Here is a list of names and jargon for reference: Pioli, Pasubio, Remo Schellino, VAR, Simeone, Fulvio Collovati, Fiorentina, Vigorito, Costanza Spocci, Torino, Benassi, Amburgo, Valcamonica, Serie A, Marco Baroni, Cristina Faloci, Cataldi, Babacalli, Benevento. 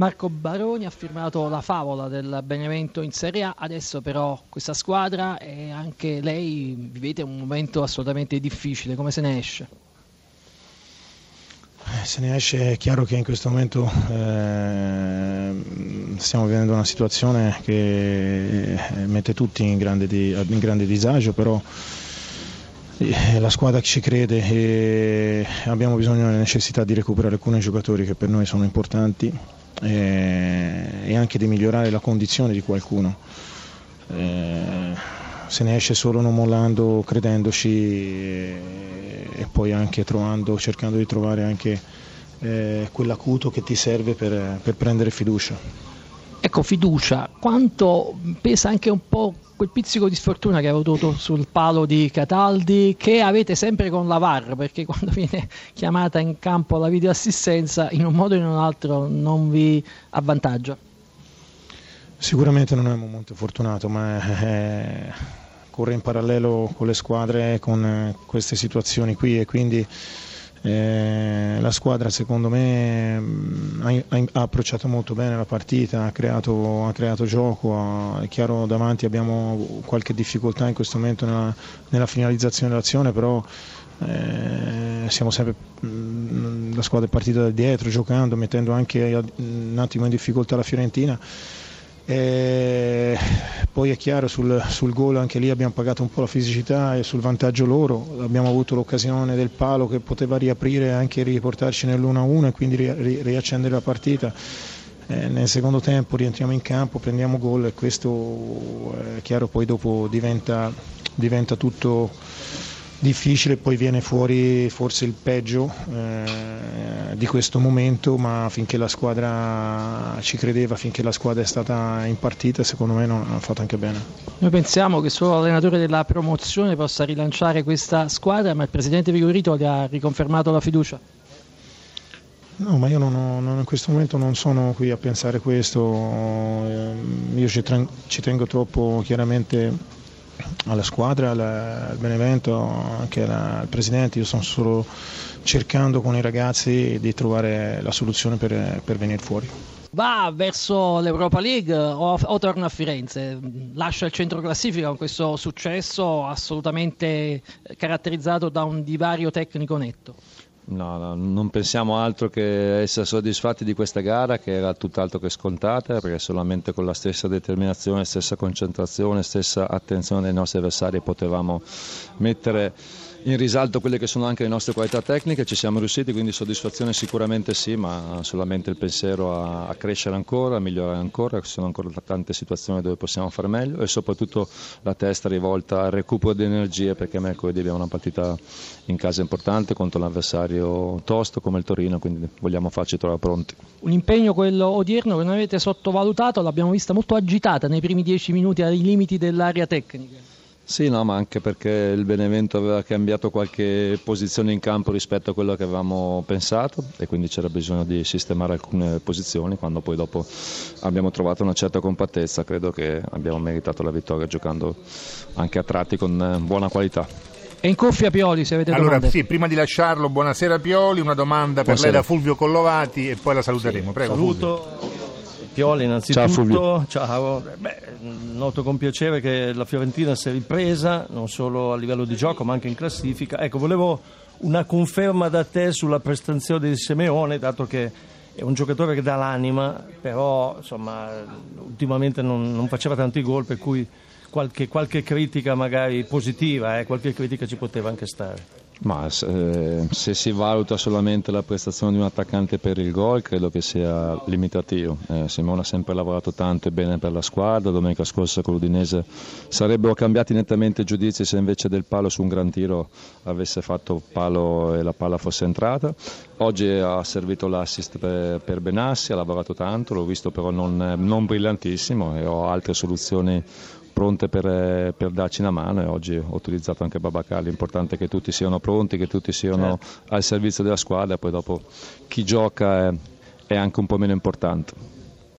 Marco Baroni ha firmato la favola del Benevento in Serie A, adesso però questa squadra e anche lei vivete un momento assolutamente difficile, come se ne esce? Se ne esce, è chiaro che in questo momento stiamo vivendo una situazione che mette tutti in grande disagio, però la squadra ci crede e abbiamo bisogno e necessità di recuperare alcuni giocatori che per noi sono importanti e anche di migliorare la condizione di qualcuno. Se ne esce solo non mollando, credendoci e poi anche cercando di trovare anche quell'acuto che ti serve per prendere fiducia. Ecco, fiducia, quanto pesa anche un po' quel pizzico di sfortuna che ha avuto sul palo di Cataldi, che avete sempre con la VAR, perché quando viene chiamata in campo la videoassistenza in un modo o in un altro non vi avvantaggia? Sicuramente non è un momento fortunato, ma corre in parallelo con le squadre, con queste situazioni qui, e quindi la squadra secondo me ha approcciato molto bene la partita, ha creato gioco, è chiaro davanti abbiamo qualche difficoltà in questo momento nella finalizzazione dell'azione, però siamo sempre, la squadra è partita da dietro giocando, mettendo anche un attimo in difficoltà la Fiorentina. E poi è chiaro sul gol anche lì abbiamo pagato un po' la fisicità e sul vantaggio loro, abbiamo avuto l'occasione del palo che poteva riaprire e anche riportarci nell'1-1 e quindi riaccendere la partita. Nel secondo tempo rientriamo in campo, prendiamo gol e questo è chiaro poi dopo diventa tutto difficile, poi viene fuori forse il peggio di questo momento, ma finché la squadra ci credeva, finché la squadra è stata in partita, secondo me non ha fatto anche bene. Noi pensiamo che solo l'allenatore della promozione possa rilanciare questa squadra, ma il presidente Vigorito gli ha riconfermato la fiducia? No, ma io in questo momento non sono qui a pensare questo, io ci tengo troppo chiaramente alla squadra, al Benevento, anche al presidente. Io sto solo cercando con i ragazzi di trovare la soluzione per venire fuori. Va verso l'Europa League o torna a Firenze? Lascia il centro classifica con questo successo assolutamente caratterizzato da un divario tecnico netto. No, non pensiamo altro che essere soddisfatti di questa gara, che era tutt'altro che scontata, perché solamente con la stessa determinazione, stessa concentrazione, stessa attenzione dei nostri avversari potevamo mettere in risalto quelle che sono anche le nostre qualità tecniche. Ci siamo riusciti, quindi soddisfazione sicuramente sì, ma solamente il pensiero a crescere ancora, a migliorare ancora. Ci sono ancora tante situazioni dove possiamo fare meglio e soprattutto la testa rivolta al recupero di energie, perché mercoledì abbiamo una partita in casa importante contro un avversario tosto come il Torino, quindi vogliamo farci trovare pronti. Un impegno quello odierno che non avete sottovalutato, l'abbiamo vista molto agitata nei primi 10 minuti ai limiti dell'area tecnica. Sì, no, ma anche perché il Benevento aveva cambiato qualche posizione in campo rispetto a quello che avevamo pensato e quindi c'era bisogno di sistemare alcune posizioni. Quando poi dopo abbiamo trovato una certa compattezza, credo che abbiamo meritato la vittoria giocando anche a tratti con buona qualità. E in cuffia Pioli, se avete domande. Allora sì, prima di lasciarlo, buonasera Pioli, una domanda per lei da Fulvio Collovati e poi la saluteremo. Sì, prego. Saluto. Fulvio. Pioli, innanzitutto, ciao. Noto con piacere che la Fiorentina si è ripresa non solo a livello di gioco ma anche in classifica. Ecco, volevo una conferma da te sulla prestazione di Simeone, dato che è un giocatore che dà l'anima, però insomma ultimamente non faceva tanti gol, per cui qualche critica magari positiva, qualche critica ci poteva anche stare. Ma se si valuta solamente la prestazione di un attaccante per il gol, credo che sia limitativo. Simone ha sempre lavorato tanto e bene per la squadra. Domenica scorsa con l'Udinese sarebbero cambiati nettamente i giudizi se invece del palo su un gran tiro avesse fatto palo e la palla fosse entrata. Oggi ha servito l'assist per Benassi, ha lavorato tanto, l'ho visto però non brillantissimo e ho altre soluzioni pronte per darci una mano, e oggi ho utilizzato anche Babacalli. L'importante è che tutti siano pronti, che tutti siano al servizio della squadra, poi dopo chi gioca è anche un po' meno importante.